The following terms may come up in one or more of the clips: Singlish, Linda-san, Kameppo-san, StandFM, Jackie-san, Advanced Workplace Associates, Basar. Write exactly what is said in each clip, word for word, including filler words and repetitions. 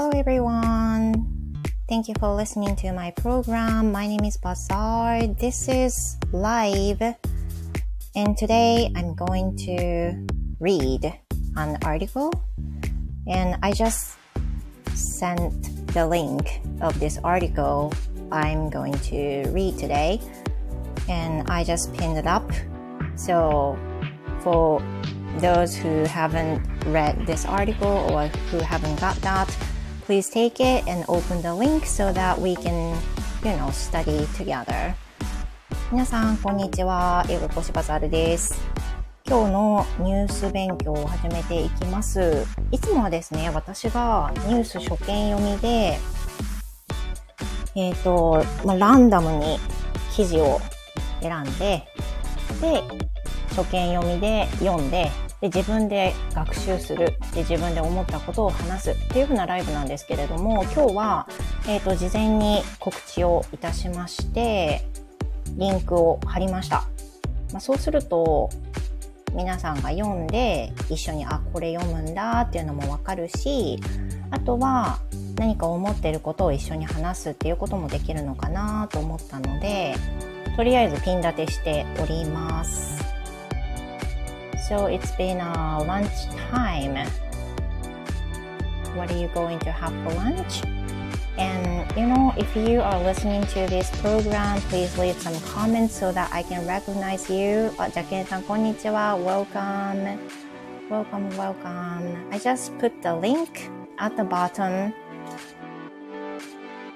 Hello everyone. Thank you for listening to my program. My name is Basar. This is live. And today I'm going to read an article. And I just sent the link of this article I'm going to read today. And I just pinned it up. So for those who haven't read this article or who haven't got that, please take it and open the link so that we can, you know, study together. 皆さん、こんにちは。英語講師バザールです。今日のニュース勉強を始めていきます。いつもはですね、私がニュース初見読みで、えっと、まあ、ランダムに記事を選んで、で、初見読みで読んで、で自分で学習するで、自分で思ったことを話すっていう風なライブなんですけれども、今日は、えーと、事前に告知をいたしまして、リンクを貼りました。まあ、そうすると、皆さんが読んで、一緒に、あ、これ読むんだっていうのもわかるし、あとは何か思ってることを一緒に話すっていうこともできるのかなと思ったので、とりあえずピン立てしております。So it's been uh, lunch time. What are you going to have for lunch? And you know, if you are listening to this program, please leave some comments so that I can recognize you. Oh, Jackie-san, konnichiwa. Welcome. Welcome, welcome. I just put the link at the bottom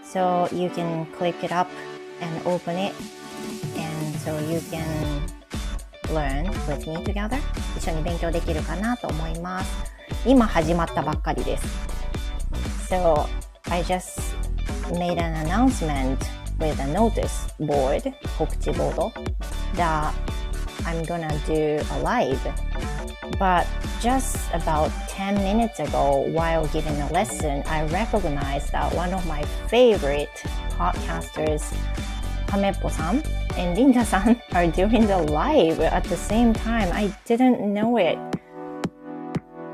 so you can click it up and open it. And so you can...Learn with me together. 一緒に勉強できるかなと思います。今始まったばっかりです。So, I just made an announcement with a notice board, 告知ボード that I'm gonna do a live. But just about ten minutes ago, while giving a lesson, I recognized that one of my favorite podcasters, Kameppo-san,And Linda-san are doing the live at the same time. I didn't know it.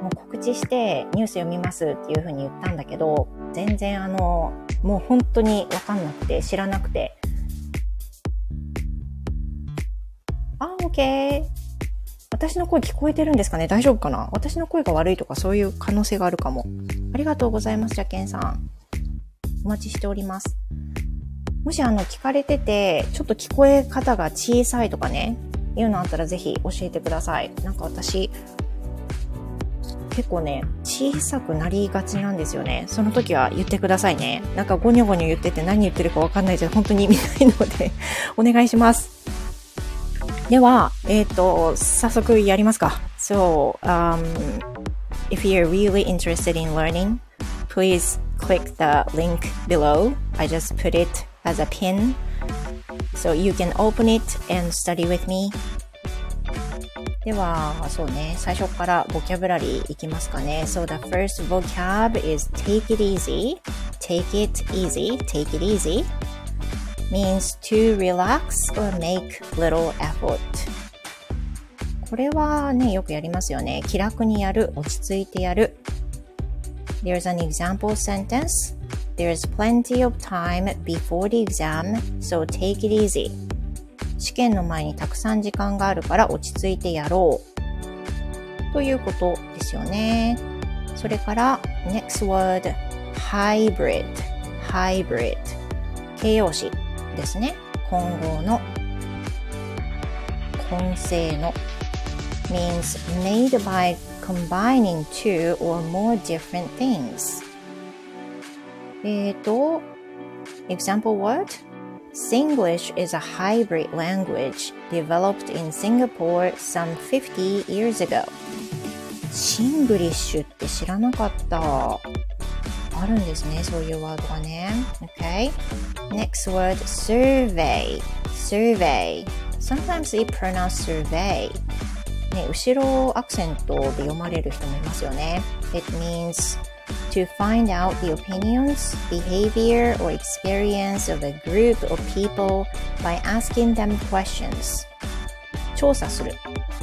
もう告知してニュース読みますっていう風に言ったんだけど、全然あの、もう本当にわかんなくて、知らなくて。あ、OK。私の声聞こえてるんですかね？大丈夫かな？私の声が悪いとかそういう可能性があるかも。ありがとうございます、ジャケンさん。お待ちしております。もしあの聞かれてて、ちょっと聞こえ方が小さいとかね、いうのあったらぜひ教えてください。なんか私、結構ね、小さくなりがちなんですよね。その時は言ってくださいね。なんかゴニョゴニョ言ってて何言ってるかわかんないじゃん、本当に意味ないので、お願いします。では、えっと、早速やりますか。So, um, if you're really interested in learning, please click the link below. I just put it.As a pin, so you can open it and study with me. では、そうね、最初からボキャブラリーいきますかね。So the first vocab is take it easy, take it easy, take it easy means to relax or make little effort. これはね、よくやりますよね。気楽にやる、落ち着いてやる。There's an example sentence.There's plenty of time before the exam, so take it easy. 試験の前にたくさん時間があるから落ち着いてやろう。ということですよね。それから、next word, hybrid, hybrid. 形容詞ですね。混合の、混成の。means made by combining two or more different things.えっと、example word? Singlish is a hybrid language developed in Singapore some fifty years ago. シングリッシュって知らなかった。あるんですね、そういうワードがね。Okay. Next word, survey. Survey. Sometimes they pronounce survey.ね、後ろアクセントで読まれる人もいますよね。It means...To find out the opinions, behavior, or experience of a group of people by asking them questions. 調査する、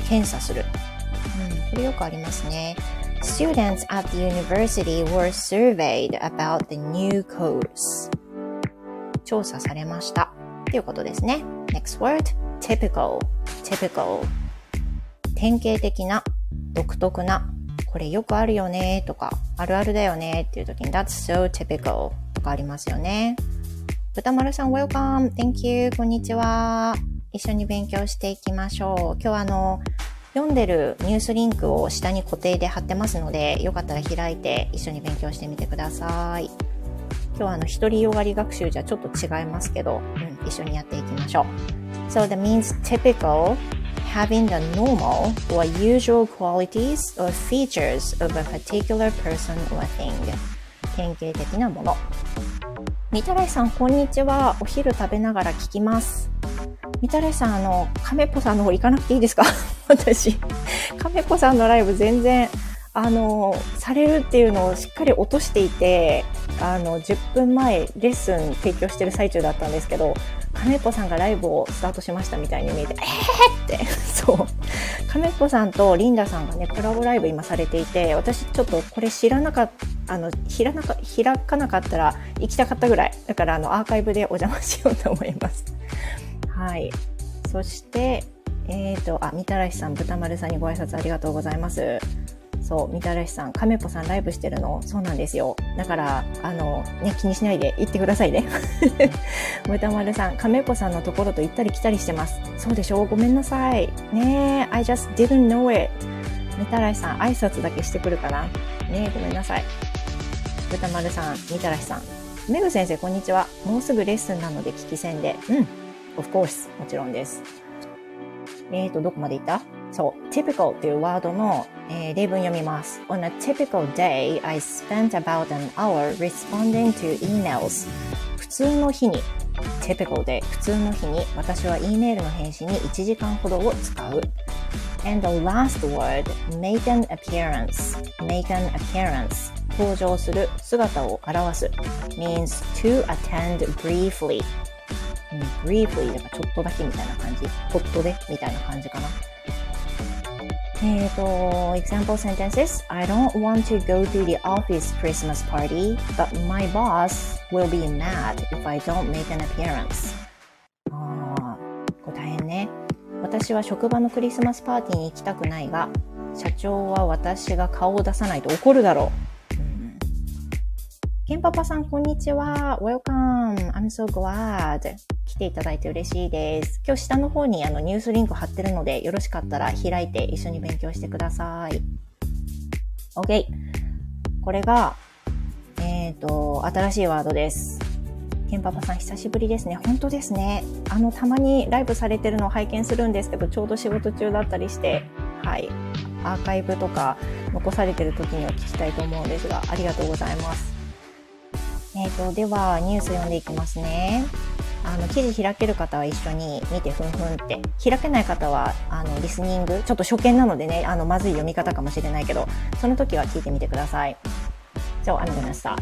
検査する。うん、これよくありますね。students at the university were surveyed about the new codes. 調査されましたということですね。 Next word, typical, typical. 典型的な、独特な、これよくあるよねとか、あるあるだよねっていう時に That's so typical とかありますよね。豚丸さん Welcome, thank you, こんにちは。一緒に勉強していきましょう。今日はあの読んでるニュースリンクを下に固定で貼ってますので、よかったら開いて一緒に勉強してみてください。今日はあの一人よがり学習じゃちょっと違いますけど、うん、一緒にやっていきましょう。So that means typical, having the normal or usual qualities or features of a particular person or thing. 典型的なもの。みたらいさん、こんにちは。お昼食べながら聞きます。みたらいさん、あの、カメポさんの方行かなくていいですか私、カメポさんのライブ全然、あの、されるっていうのをしっかり落としていて、あの、じゅっぷんまえレッスン提供してる最中だったんですけど、カメポさんがライブをスタートしましたみたいに見えて、えーって、そう。カメポさんとリンダさんがね、コラボライブ今されていて、私ちょっとこれ知らなかった、あの、開か、開かなかったら行きたかったぐらい。だから、あの、アーカイブでお邪魔しようと思います。はい。そして、えっと、あ、みたらしさん、豚丸さんにご挨拶ありがとうございます。そう、みたらしさん、カメポさんライブしてるの、そうなんですよ。だから、あの、ね、気にしないで行ってくださいね。豚丸さん、カメポさんのところと行ったり来たりしてます。そうでしょう、ごめんなさい。ねえ、I just didn't know it. みたらしさん、挨拶だけしてくるかな。ねえ、ごめんなさい。豚丸さん、みたらしさん。めぐ先生、こんにちは。もうすぐレッスンなので聞き戦で。うん。Of course、もちろんです。えーと、どこまで行った?そう、typical っていうワードの、えー、例文読みます。On a typical day, I spent about an hour responding to emails. 普通の日に、typical day、普通の日に、私は E メールの返信にいちじかんほどを使う。And the last word, make an appearance. Make an appearance. 登場する、姿を表す。means to attend briefly.briefly だからちょっとだけみたいな感じ、ポットでみたいな感じかな。えっと、example sentences: I don't want to go to the office Christmas party, but my boss will be mad if I don't make an appearance. あー、これ大変ね。私は職場のクリスマスパーティーに行きたくないが、社長は私が顔を出さないと怒るだろう。ケンパパさん、こんにちは。Welcome. I'm so glad. 来ていただいて嬉しいです。今日下の方にあのニュースリンク貼ってるので、よろしかったら開いて一緒に勉強してください。OK。これが、えっと、新しいワードです。ケンパパさん、久しぶりですね。本当ですね。あの、たまにライブされてるのを拝見するんですけど、ちょうど仕事中だったりして、はい。アーカイブとか残されてる時には聞きたいと思うんですが、ありがとうございます。えーと、ではニュース読んでいきますね。あの記事開ける方は一緒に見てふんふんって、開けない方はあのリスニング、ちょっと初見なのでね、あのまずい読み方かもしれないけど、その時は聞いてみてください。So I'm gonna start.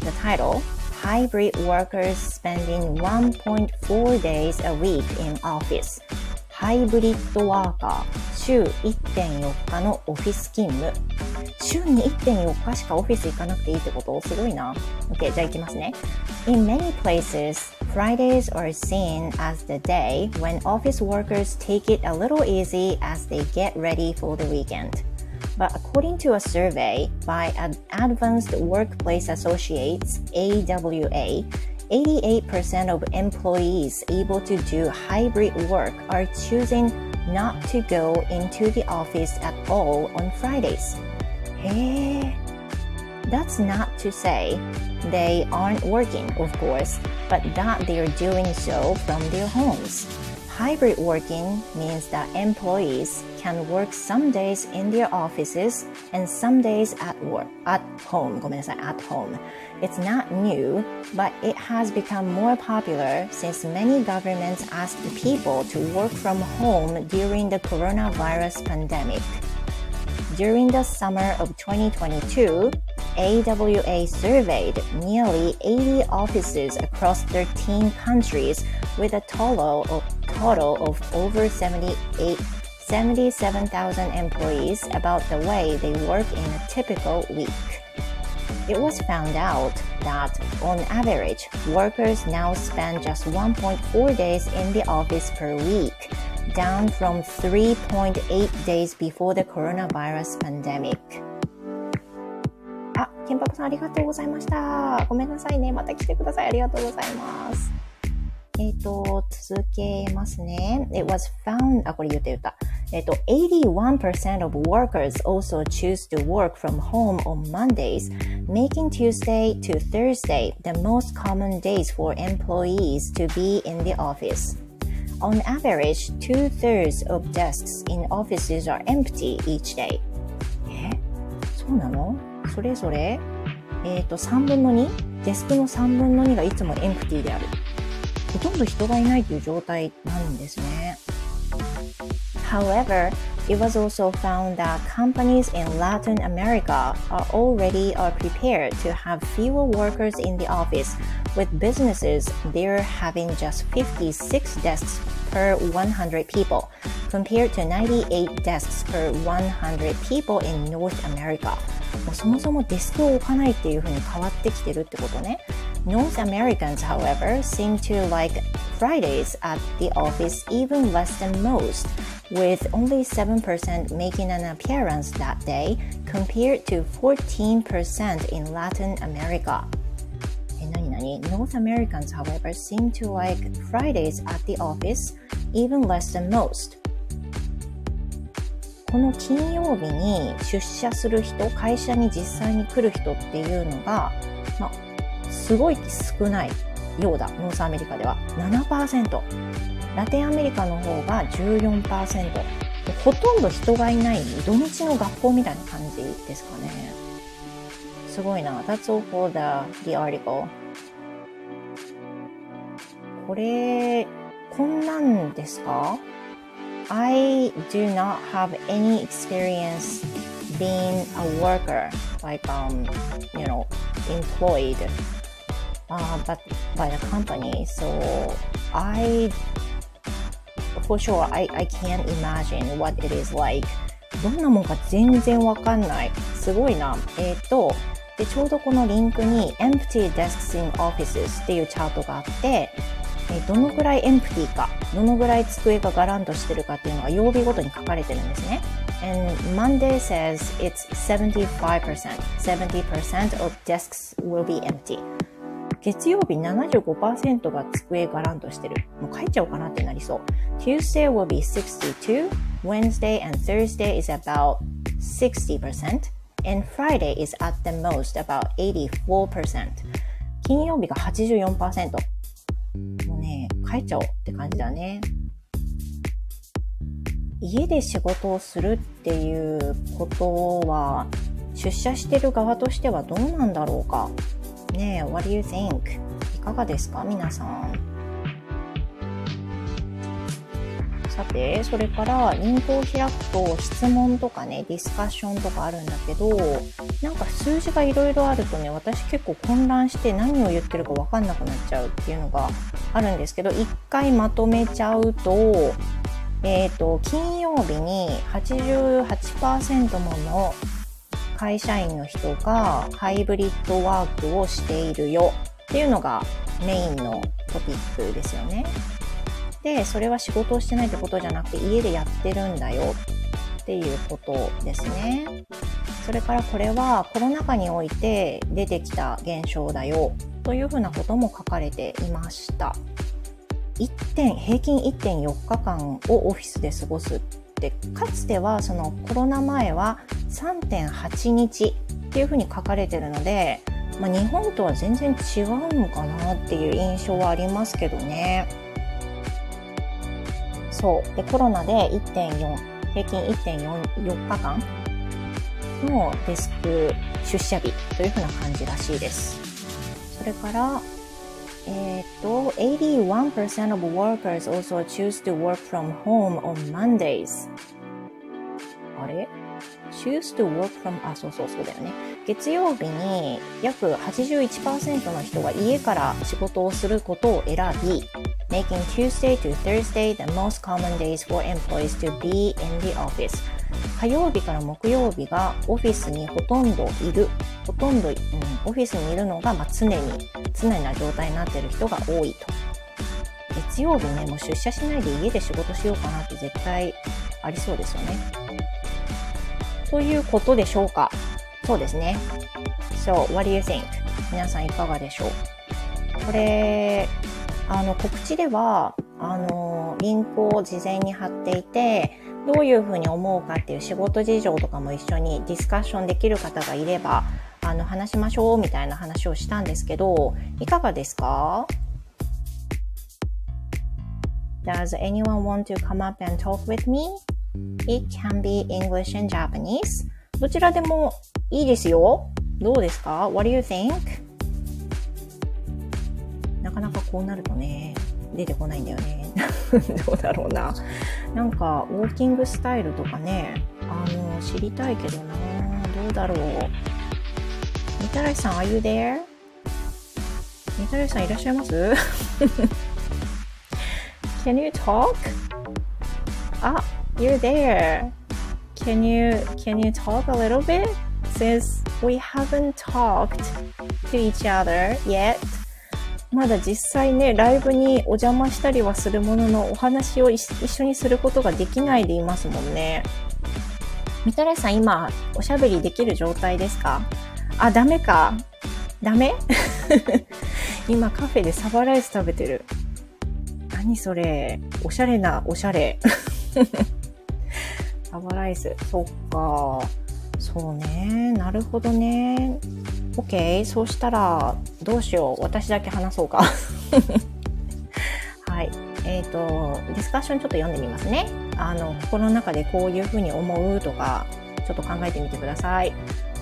The title: Hybrid workers spending one point four days a week in office. ハイブリッドワーカー、週 いってんよっかのオフィス勤務。週に いってんよっかしかオフィス行かなくていいってこと?すごいな。OK、じゃあ行きますね。In many places, Fridays are seen as the day when office workers take it a little easy as they get ready for the weekend. But according to a survey by Advanced Workplace Associates, エーダブリューエー,eighty-eight percent of employees able to do hybrid work are choosing not to go into the office at all on Fridays. Hey, that's not to say they aren't working, of course, but that they're doing so from their homes. Hybrid working means that employees can work some days in their offices and some days at work, at home. ごめんなさい、at home. It's not new, but it has become more popular since many governments asked people to work from home during the coronavirus pandemic. During the summer of twenty twenty-two, A W A surveyed nearly eighty offices across thirteen countries with a total of, total of over 78 seventy-seven thousand employees about the way they work in a typical week. It was found out that, on average, workers now spend just one point four days in the office per week, down from three point eight days before the coronavirus pandemic.あ、ケンパパさんありがとうございました。ごめんなさいね。また来てください。ありがとうございます。えっと、続けますね。It was found, あ、これ言って言った。えっと、eighty-one percent of workers also choose to work from home on Mondays, making Tuesday to Thursday the most common days for employees to be in the office. On average, two-thirds of desks in offices are empty each day. え?そうなの?それぞれ、えっと、さんぶんのに、デスクのさんぶんのにがいつもエンプティである。ほとんど人がいないという状態なんですね。However, it was also found that companies in Latin America are already are prepared to have fewer workers in the office, with businesses there having just fifty-six desks per one hundred people, compared to ninety-eight desks per one hundred people in North America. もうそもそもデスクを置かないっていう風に変わってきてるってことね。North Americans, however, seem to like Fridays at the office even less than most.with only seven percent making an appearance that day, compared to fourteen percent in Latin America. え、なになに? North Americans, however, seem to like Fridays at the office, even less than most. この金曜日に出社する人、会社に実際に来る人っていうのが、まあ、すごい少ないようだ。ノースアメリカでは seven percent。ラテンアメリカの方が じゅうよんパーセント。ほとんど人がいない土日の学校みたいな感じですかね。すごいな。That's all for the, the article. これ、こんなんですか ?I do not have any experience being a worker, like, um, you know, employed、uh, but, by the company. So, I...For sure, I, I can't imagine what it is like. どんなもんか全然わかんない。すごいな。えっと、で、ちょうどこのリンクに Empty Desks in Offices っていうチャートがあって、えどのくらいエンプティか、どのぐらい机がガランとしてるかっていうのが曜日ごとに書かれてるんですね。And Monday says it's seventy-five percent. seventy percent of desks will be empty.月曜日 seventy-five percent が机がらんとしてる。もう帰っちゃおうかなってなりそう。Tuesday will be sixty-two percent, Wednesday and Thursday is about sixty percent, and Friday is at the most about eighty-four percent. 金曜日が eighty-four percent。もうね、帰っちゃおうって感じだね。家で仕事をするっていうことは、出社してる側としてはどうなんだろうか。ねえ、What do you think? いかがですか皆さん。さて、それからリンクを開くと質問とかね、ディスカッションとかあるんだけど、なんか数字がいろいろあるとね、私結構混乱して何を言ってるかわかんなくなっちゃうっていうのがあるんですけど、一回まとめちゃうと、えっと、金曜日に eighty-eight percent もの会社員の人がハイブリッドワークをしているよっていうのがメインのトピックですよね。で、それは仕事をしてないってことじゃなくて家でやってるんだよっていうことですね。それからこれはコロナ禍において出てきた現象だよというふうなことも書かれていました。いってん、平均 いってんよっかかんをオフィスで過ごす。でかつてはそのコロナ前は さんてんはち 日っていうふうに書かれてるので、まあ、日本とは全然違うのかなっていう印象はありますけどね。そうでコロナで いってんよん 平均 いってんよんよっかかんのデスク出社日というふうな感じらしいです。それからえっと、eighty-one percent of workers also choose to work from home on Mondays. あれ choose to work from あ、そうそうそうだよね。月曜日に約 はちじゅういちパーセント の人が家から仕事をすることを選び、making Tuesday to Thursday the most common days for employees to be in the office。火曜日から木曜日がオフィスにほとんどいる、ほとんど、うん、オフィスにいるのがまあ常に、常な状態になっている人が多いと。月曜日ね、もう出社しないで家で仕事しようかなって絶対ありそうですよね。ということでしょうか。そうですね。So, what do you think? 皆さんいかがでしょう？これ、あの、告知では、あの、リンクを事前に貼っていて、どういうふうに思うかっていう仕事事情とかも一緒にディスカッションできる方がいれば、あの、話しましょうみたいな話をしたんですけど、いかがですか？Does anyone want to come up and talk with me? It can be English and Japanese. どちらでもいいですよ。どうですか？ What do you think? なかなかこうなるとね、出てこないんだよね。どうだろうな。なんか、ウォーキングスタイルとかね、あの、知りたいけどな。どうだろう。みたらしさん、are you there? みたらしさんいらっしゃいます？Can you talk? あ、you're there. Can you, can you talk a little bit? Since we haven't talked to each other yet. まだ実際ね、ライブにお邪魔したりはするものの、お話を一緒にすることができないでいますもんね。みたらしさん、今、おしゃべりできる状態ですか？あ、ダメか。ダメ？今、カフェでサバライス食べてる。何それ、おしゃれなおしゃれ。サバライス、そっか、そうね、なるほどね。OK、そうしたらどうしよう、私だけ話そうか。はい、えっと、ディスカッションちょっと読んでみますね。あの、心の中でこういうふうに思うとか、ちょっと考えてみてください。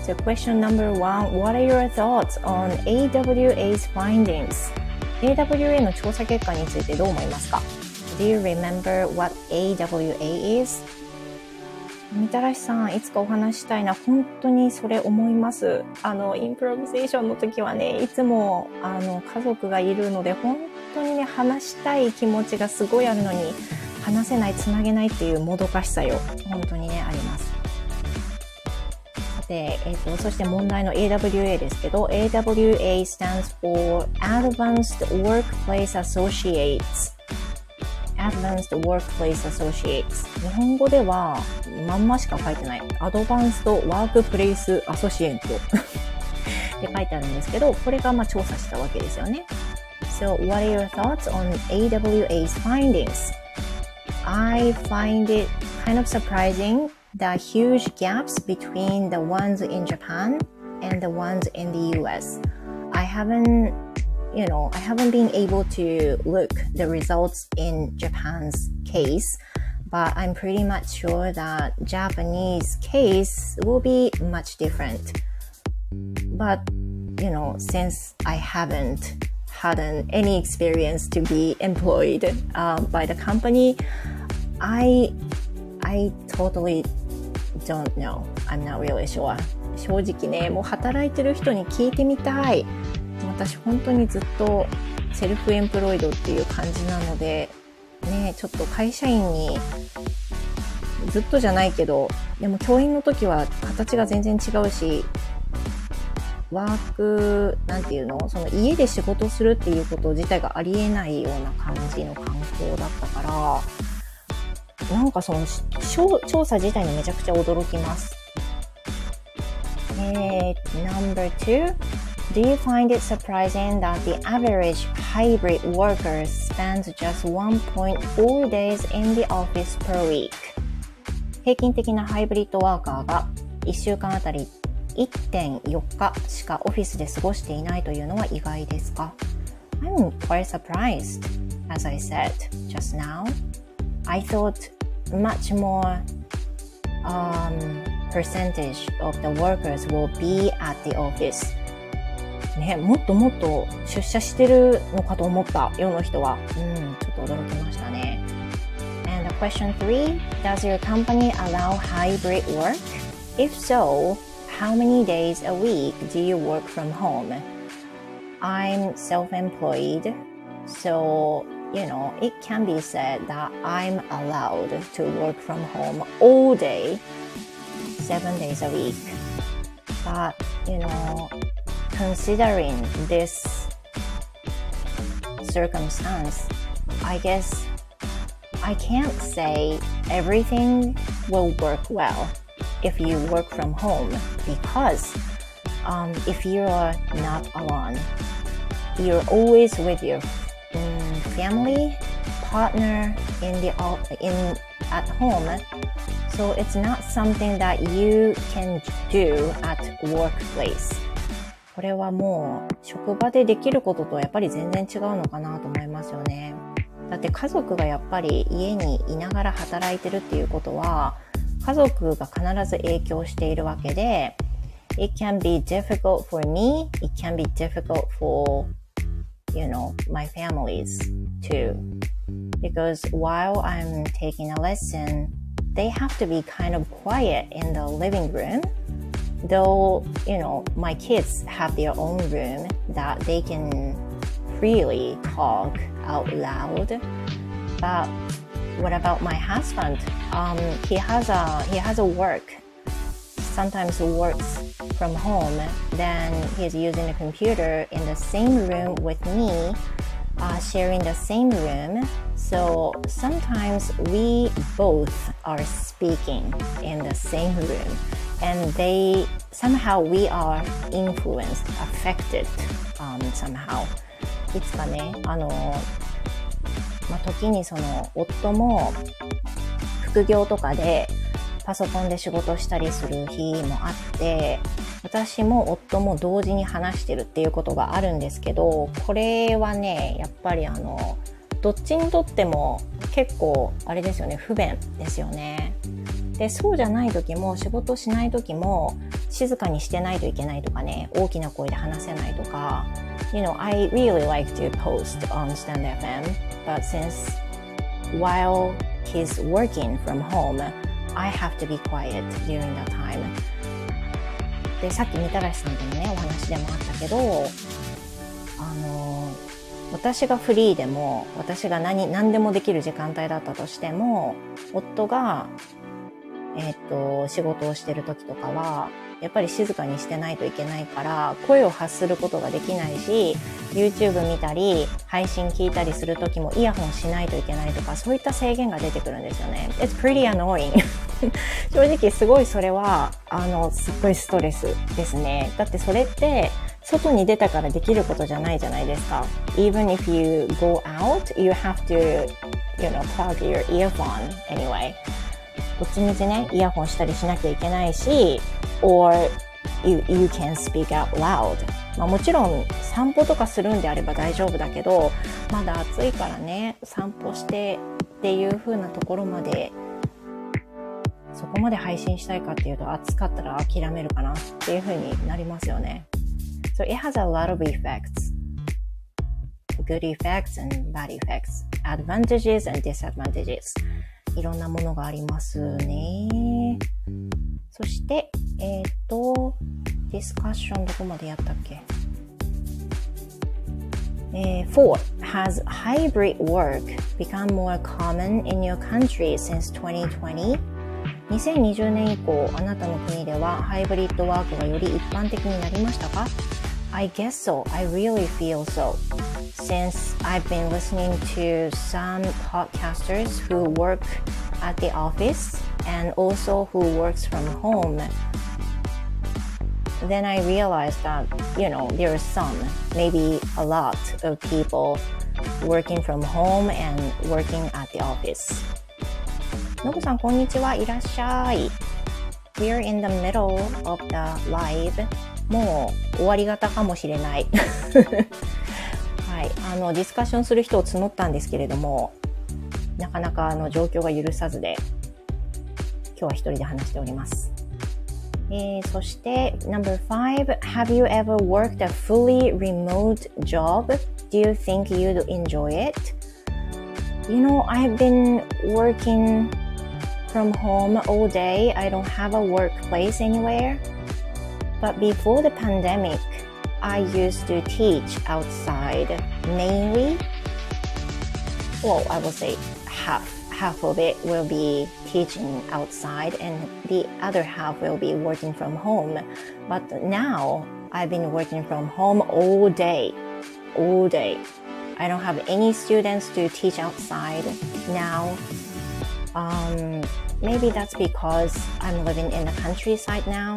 So question number one, what are your thoughts on エーダブリューエー's findings?エーダブリューエー の調査結果についてどう思いますか？ Do you remember what エーダブリューエー is? みたらしさん、いつかお話したいな。本当にそれ思います。あの、インプロビゼーションの時はね、いつも、あの、家族がいるので、本当にね、話したい気持ちがすごいあるのに、話せない、つなげないっていうもどかしさよ。本当にね、あります。で、えっと、そして問題の エーダブリューエー ですけど、エーダブリューエー stands for Advanced Workplace Associates。Advanced Workplace Associates。日本語ではまんましか書いてない。Advanced Workplace Associates って書いてあるんですけど、これがまあ調査したわけですよね。So, what are your thoughts on エーダブリューエー's findings? I find it kind of surprising.The huge gaps between the ones in Japan and the ones in the ユーエス. I haven't, you know, I haven't been able to look the results in Japan's case, but I'm pretty much sure that Japanese case will be much different. But, you know, since I haven't had an, any experience to be employed uh, by the company, I, I totally.Don't know. I'm not really sure. 正直ね、もう働いてる人に聞いてみたい。私本当にずっとセルフエンプロイドっていう感じなので、ね、ちょっと会社員にずっとじゃないけど、でも教員の時は形が全然違うし、ワーク、なんていうの？その家で仕事するっていうこと自体がありえないような感じの環境だったから、なんかその調査自体にめちゃくちゃ驚きます。えー、number two, do you find it surprising that the average hybrid worker spends just ワンポイントフォー days in the office per week? 平均的なハイブリッドワーカーがいっしゅうかんあたり いってんよっかしかオフィスで過ごしていないというのは意外ですか？ I'm quite surprised, as I said just now.I thought much more um, percentage of the workers will be at the office. ね、もっともっと出社してるのかと思った世の人は、うん、ちょっと驚きましたね。And question three, does your company allow hybrid work? If so, how many days a week do you work from home? I'm self-employed, so you know, it can be said that I'm allowed to work from home all day, seven days a week. But you know, considering this circumstance, I guess I can't say everything will work well if you work from home, because um, if you are not alone, you're always with your family, partner in the in at home, so it's not something that you can do at workplace. これはもう職場でできることとはやっぱり全然違うのかなと思いますよね。だって家族がやっぱり家にいながら働いてるっていうことは家族が必ず影響しているわけで、 It can be difficult for me, it can be difficult for you know, my families too. Because while I'm taking a lesson, they have to be kind of quiet in the living room. Though, you know, my kids have their own room that they can freely talk out loud. But what about my husband? Um, he has a, he has a work. Sometimes works from home, then he's using the computer in the same room with me, uh, sharing the same room. So sometimes we both are speaking in the same room, and they somehow we are influenced, affected, um, somehow. いつかね、あの、まあ、時にその夫も副業とかでパソコンで仕事したりする日もあって、私も夫も同時に話してるっていうことがあるんですけど、これはね、やっぱりあの、どっちにとっても結構あれですよね、不便ですよね。で、そうじゃない時も仕事しない時も静かにしてないといけないとかね、大きな声で話せないとか、You know, I really like to post on StandFM, but since while he's working from home,I have to be quiet during that time. で、さっきみたらしさんとのね、お話でもあったけど、あの、私がフリーでも、私が何、何でもできる時間帯だったとしても、夫が、えっと、仕事をしてる時とかは、やっぱり静かにしてないといけないから、声を発することができないし、YouTube 見たり、配信聞いたりするときもイヤホンしないといけないとか、そういった制限が出てくるんですよね。It's pretty annoying. 正直すごいそれは、あの、すっごいストレスですね。だってそれって、外に出たからできることじゃないじゃないですか。Even if you go out, you have to, you know, plug your earphone anyway. どっちみちね、イヤホンしたりしなきゃいけないし、or you, you can speak out loud. まあもちろん散歩とかするんであれば大丈夫だけど、まだ暑いからね、散歩してっていう風なところまで、そこまで配信したいかっていうと暑かったら諦めるかなっていう風になりますよね。So it has a lot of effects. Good effects and bad effects. Advantages and disadvantages. いろんなものがありますね。そして、えっと、ディスカッションどこまでやったっけ、えー、four. Has hybrid work become more common in your country since twenty twenty? にせんにじゅうねん以降、あなたの国ではハイブリッドワークがより一般的になりましたか？ I guess so. I really feel so. Since I've been listening to some podcasters who work at the office,and also who works from home. Then I realized that, you know, there are some, maybe a lot of people working from home and working at the office. のぶさん、こんにちは。いらっしゃい。We're in the middle of the live. もう終わり方かもしれない。はい。あの、ディスカッションする人を募ったんですけれども、なかなかあの状況が許さずで、今日は一人で話しております。えー、そして、number five. Have you ever worked a fully remote job? Do you think you'd enjoy it? You know, I've been working from home all day. I don't have a workplace anywhere. But before the pandemic, I used to teach outside mainly. Well, I would say half. Half of it will be teaching outside and the other half will be working from home. But now I've been working from home all day, all day.I don't have any students to teach outside now.、Um, maybe that's because I'm living in the countryside now.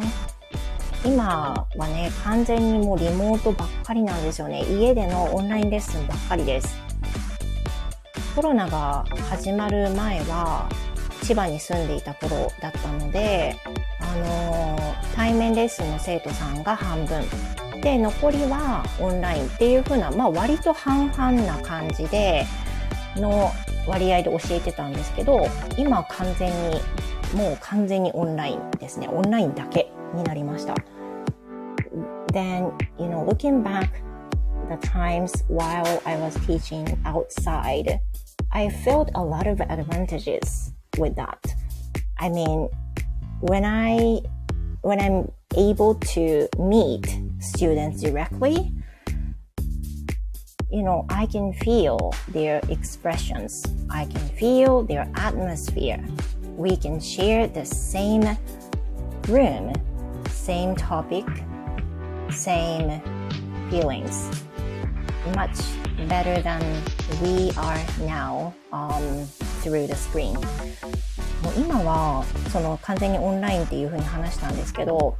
今はね、完全にもうリモートばっかりなんですよね。家でのオンラインレッスンばっかりです。コロナが始まる前は千葉に住んでいた頃だったので、あのー、対面レッスンの生徒さんが半分。で残りはオンラインっていう風な、まあ、割と半々な感じでの割合で教えてたんですけど、今は完全にもう完全にオンラインですね。オンラインだけになりました。Then, you know, looking back the times while I was teaching outside, I felt a lot of advantages with that. I mean, when I when I'm able to meet students directly, you know, I can feel their expressions. I can feel their atmosphere. We can share the same room, same topic, same feelings. Much better than we are now, um, through the screen.もう今はその完全にオンラインっていう風に話したんですけど、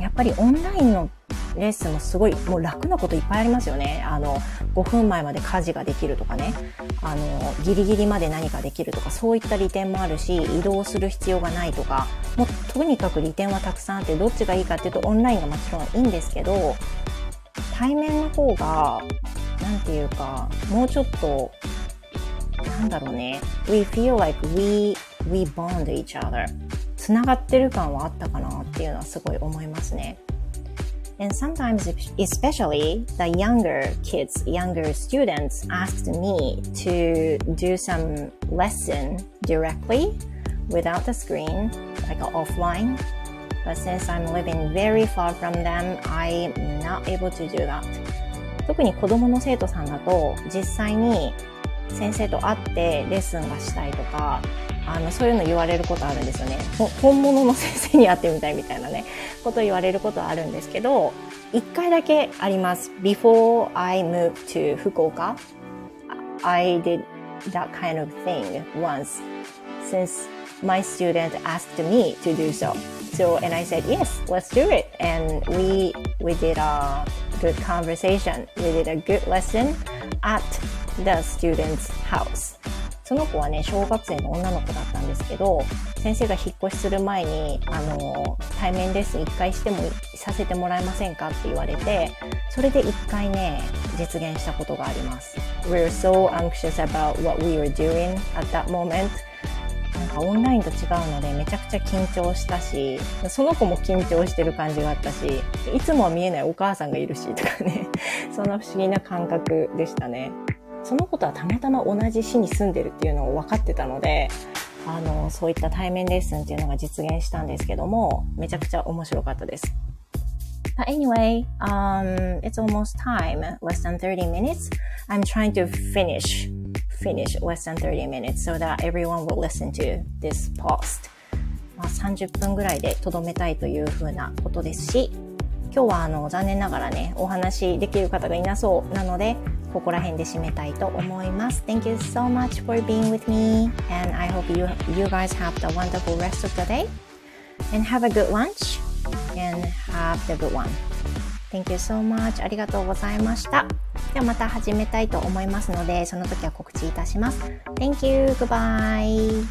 やっぱりオンラインのレッスンもすごいもう楽なこといっぱいありますよね。あのごふんまえまで家事ができるとかね、あのギリギリまで何かできるとか、そういった利点もあるし、移動する必要がないとか、もうとにかく利点はたくさんあって、どっちがいいかっていうとオンラインがもちろんいいんですけど、対面の方がなんていうか、もうちょっとなんだろうね、 we feel like we We bond each other. つながってる感はあったかなっていうのはすごい思いますね。And sometimes, especially the younger kids, younger students asked me to do some lesson directly without the screen, like offline. But since I'm living very far from them, I'm not able to do that. 特に子供の生徒さんだと、実際に先生と会ってレッスンがしたいとか、あのそういうの言われることあるんですよね。本物の先生に会ってみたいみたいなね、こと言われることはあるんですけど、一回だけあります。Before I moved to 福岡 I did that kind of thing once since my student asked me to do so. So, and I said, yes, let's do it. And we, we did a good conversation. We did a good lesson at the student's house.その子はね、小学生の女の子だったんですけど、先生が引っ越しする前に、あの、対面レッスン一回してもさせてもらえませんかって言われて、それで一回ね、実現したことがあります。We were so anxious about what we were doing at that moment. なんかオンラインと違うのでめちゃくちゃ緊張したし、その子も緊張してる感じがあったし、いつもは見えないお母さんがいるしとかね、そんな不思議な感覚でしたね。そのことはたまたま同じ市に住んでるっていうのを分かってたので、あのそういった対面レッスンっていうのが実現したんですけども、めちゃくちゃ面白かったです。But anyway,、um, it's almost time. Less than thirty minutes. I'm trying to finish, finish less than thirty minutes so that everyone will listen to this post. まあさんじゅっぷんぐらいでとどめたいというふうなことですし、今日はあの残念ながらね、お話できる方がいなそうなので、ここら辺で締めたいと思います。Thank you so much for being with me, and I hope you, you guys have the wonderful rest of the day, and have a good lunch, and have the good one. Thank you so much. ありがとうございました。ではまた始めたいと思いますので、その時は告知いたします。Thank you. Goodbye.